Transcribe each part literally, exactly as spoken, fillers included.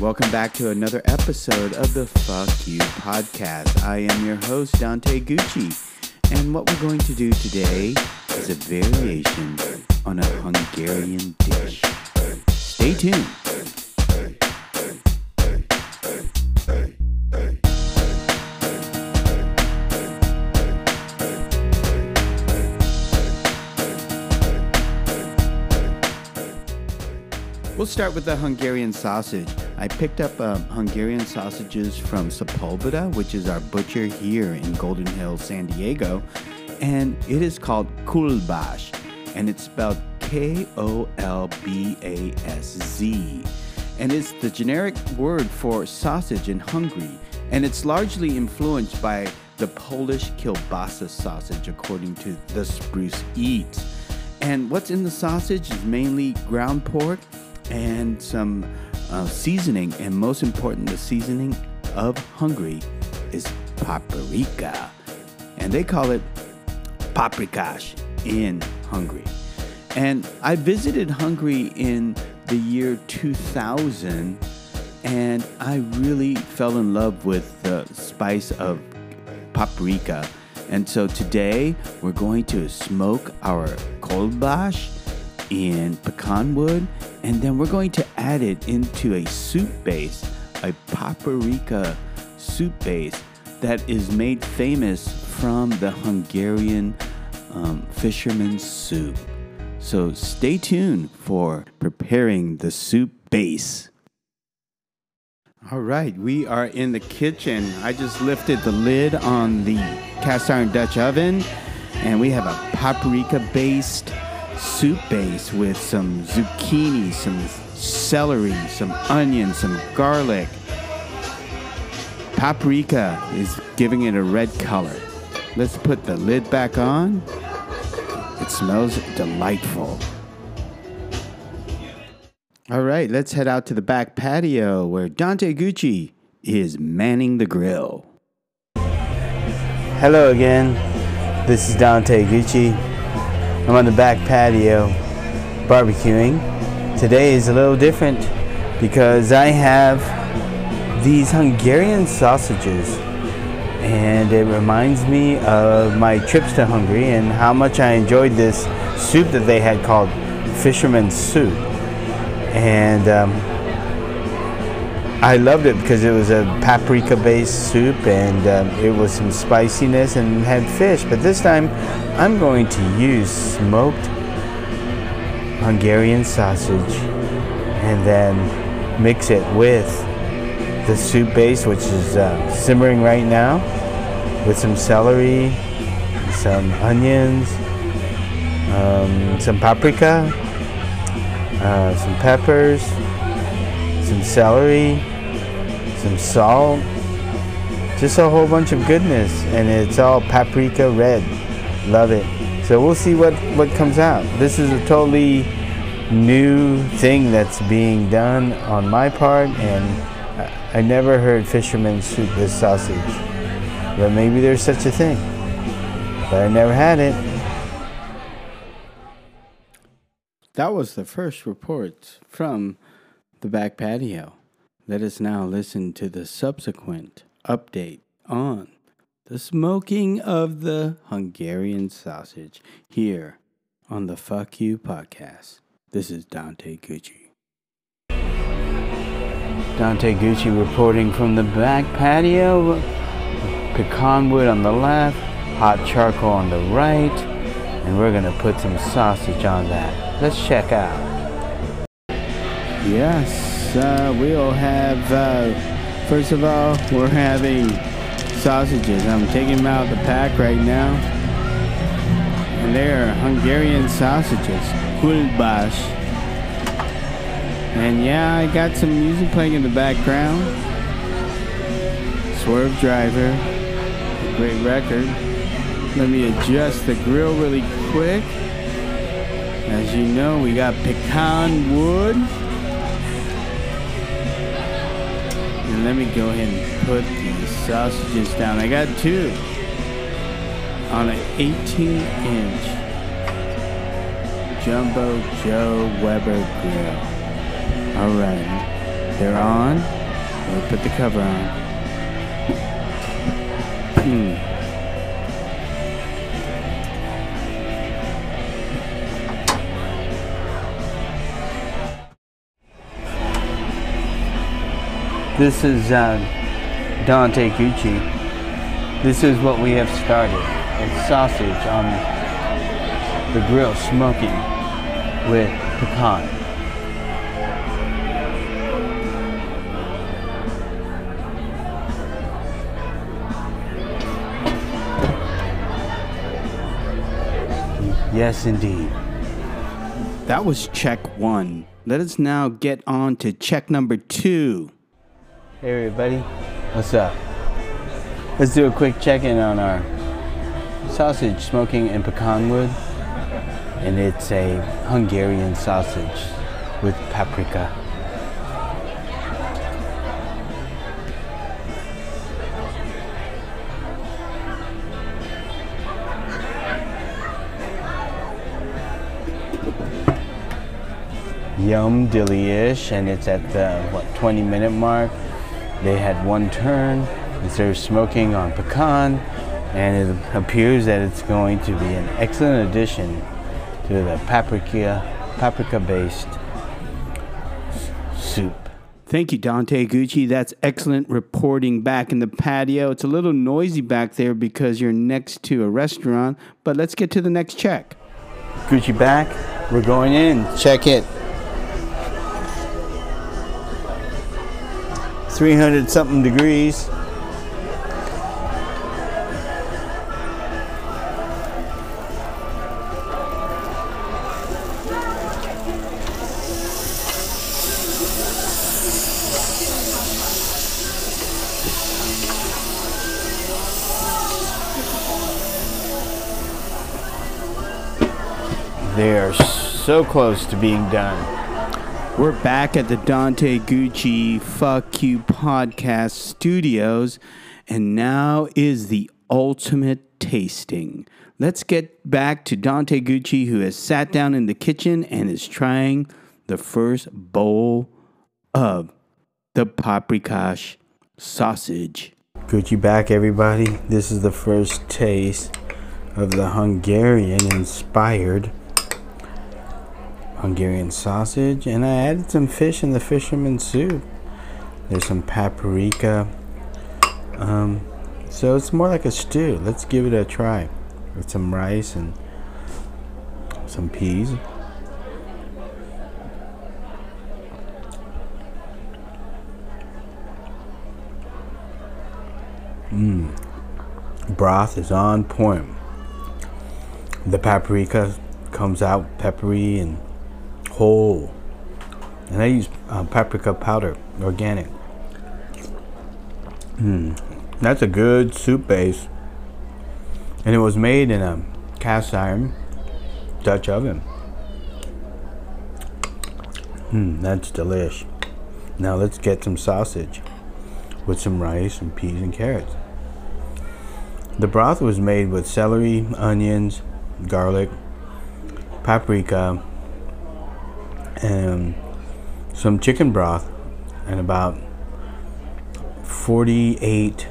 Welcome back to another episode of the Fuck You Podcast. I am your host, Dante Gucci, and what we're going to do today is a variation on a Hungarian dish. Stay tuned. We'll start with the Hungarian sausage. I picked up um, Hungarian sausages from Sepulveda, which is our butcher here in Golden Hill, San Diego, and it is called kolbász, and it's spelled K O L B A S Z, and it's the generic word for sausage in Hungary, and it's largely influenced by the Polish kielbasa sausage, according to The Spruce Eats. And what's in the sausage is mainly ground pork and some uh, seasoning, and most important, the seasoning of Hungary is paprika, and they call it paprikash in Hungary. And I visited Hungary in the year two thousand, and I really fell in love with the spice of paprika. And so today we're going to smoke our kolbász in pecan wood, and then we're going to add it into a soup base, a paprika soup base that is made famous from the Hungarian um, fisherman's soup. So stay tuned for preparing the soup base. All right, we are in the kitchen. I just lifted the lid on the cast iron Dutch oven, and we have a paprika-based soup base with some zucchini, some celery, some onion, some garlic. Paprika is giving it a red color. Let's put the lid back on. It smells delightful. All right, let's head out to the back patio where Dante Gucci is manning the grill. Hello again. This is Dante Gucci. I'm on the back patio barbecuing. Today is a little different because I have these Hungarian sausages, and it reminds me of my trips to Hungary and how much I enjoyed this soup that they had called Fisherman's Soup. And um, I loved it because it was a paprika-based soup, and um, it was some spiciness and had fish. But this time, I'm going to use smoked Hungarian sausage and then mix it with the soup base, which is uh, simmering right now, with some celery, some onions, um, some paprika, uh, some peppers, some celery, some salt, just a whole bunch of goodness, and it's all paprika red. Love it. So we'll see what, what comes out. This is a totally new thing that's being done on my part, and I, I never heard fisherman's soup with sausage. But maybe there's such a thing. But I never had it. That was the first report from the back patio. Let us now listen to the subsequent update on the smoking of the Hungarian sausage here on the Fuck You Podcast. This is Dante Gucci. Dante Gucci reporting from the back patio. Pecan wood on the left, hot charcoal on the right, and we're going to put some sausage on that. Let's check out. Yes, uh, we'll have, uh, first of all, we're having sausages. I'm taking them out of the pack right now. And they are Hungarian sausages, kolbász. And yeah, I got some music playing in the background. Swerve Driver, a great record. Let me adjust the grill really quick. As you know, we got pecan wood. And let me go ahead and put the sausages down. I got two on an eighteen inch Jumbo Joe Weber grill. All right. They're on. We put the cover on. Hmm. This is uh, Dante Gucci. This is what we have started. It's sausage on the grill smoking with pecan. Yes, indeed. That was check one. Let us now get on to check number two. Hey everybody, what's up? Let's do a quick check-in on our sausage smoking in pecan wood. And it's a Hungarian sausage with paprika. Yum, dilly-ish, and it's at the, what, twenty minute mark. They had one turn, it's served smoking on pecan, and it appears that it's going to be an excellent addition to the paprika, paprika-based soup. Thank you, Dante Gucci. That's excellent reporting back in the patio. It's a little noisy back there because you're next to a restaurant, but let's get to the next check. Gucci back, we're going in, check it. three hundred something degrees. They are so close to being done. We're back at the Dante Gucci Fuck You Podcast Studios, and now is the ultimate tasting. Let's get back to Dante Gucci, who has sat down in the kitchen and is trying the first bowl of the paprikash sausage. Gucci back, everybody. This is the first taste of the Hungarian-inspired Hungarian sausage, and I added some fish in the fisherman's soup. There's some paprika, um, so it's more like a stew. Let's give it a try with some rice and some peas. Mmm, broth is on point. The paprika comes out peppery and whole, and I use uh, paprika powder, organic. Mm, that's a good soup base, and it was made in a cast iron Dutch oven. Mm, that's delish. Now let's get some sausage with some rice and peas and carrots. The broth was made with celery, onions, garlic, paprika, and some chicken broth, and about forty-eight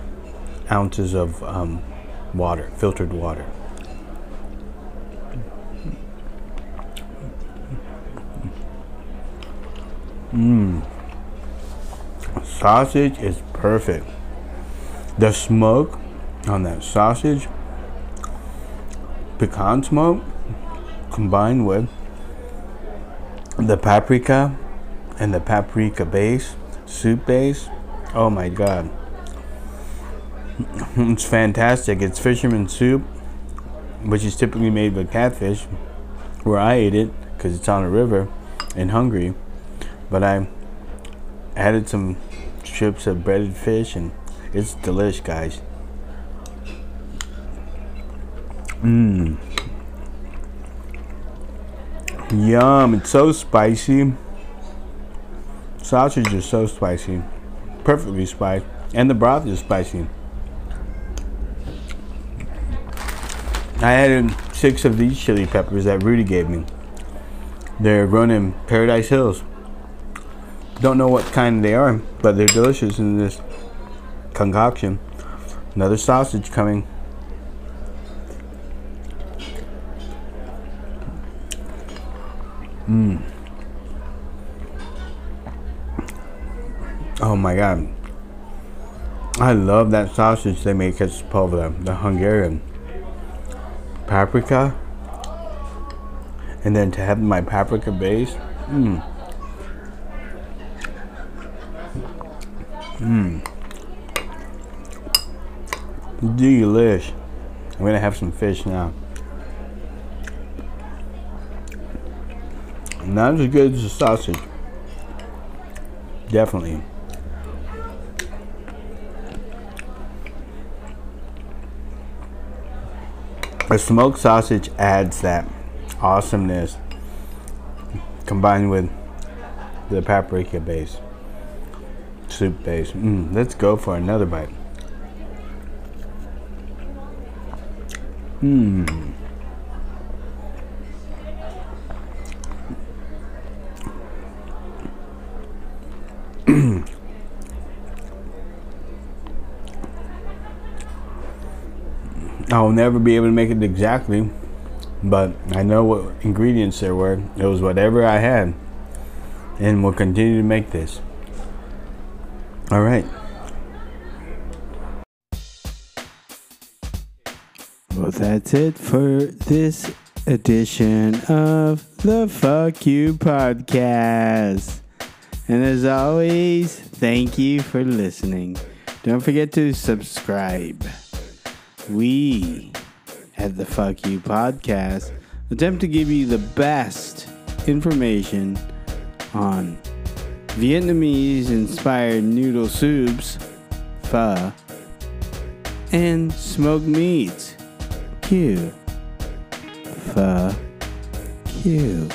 ounces of um, water, filtered water. Mmm. Sausage is perfect. The smoke on that sausage, pecan smoke, combined with the paprika and the paprika base, soup base, oh my god. It's fantastic. It's fisherman's soup, which is typically made with catfish, where I ate it because it's on a river in Hungary. But I added some strips of breaded fish, and it's delish, guys. Mmm. Yum, it's so spicy. Sausage is so spicy. Perfectly spiced. And the broth is spicy. I added six of these chili peppers that Rudy gave me. They're grown in Paradise Hills. Don't know what kind they are, but they're delicious in this concoction. Another sausage coming. Mmm. Oh my god. I love that sausage they make at Sepulveda, the Hungarian. Paprika. And then to have my paprika base. Mmm. Mmm. Delish. I'm gonna have some fish now. Not as good as the sausage. Definitely. The smoked sausage adds that awesomeness combined with the paprika base, soup base. Mm, let's go for another bite. Mmm. I'll never be able to make it exactly, but I know what ingredients there were. It was whatever I had, and we'll continue to make this. All right. Well, that's it for this edition of the Fuck You Podcast. And as always, thank you for listening. Don't forget to subscribe. We at the Fuck You Podcast attempt to give you the best information on Vietnamese-inspired noodle soups, pho, and smoked meats, Q, pho, Q.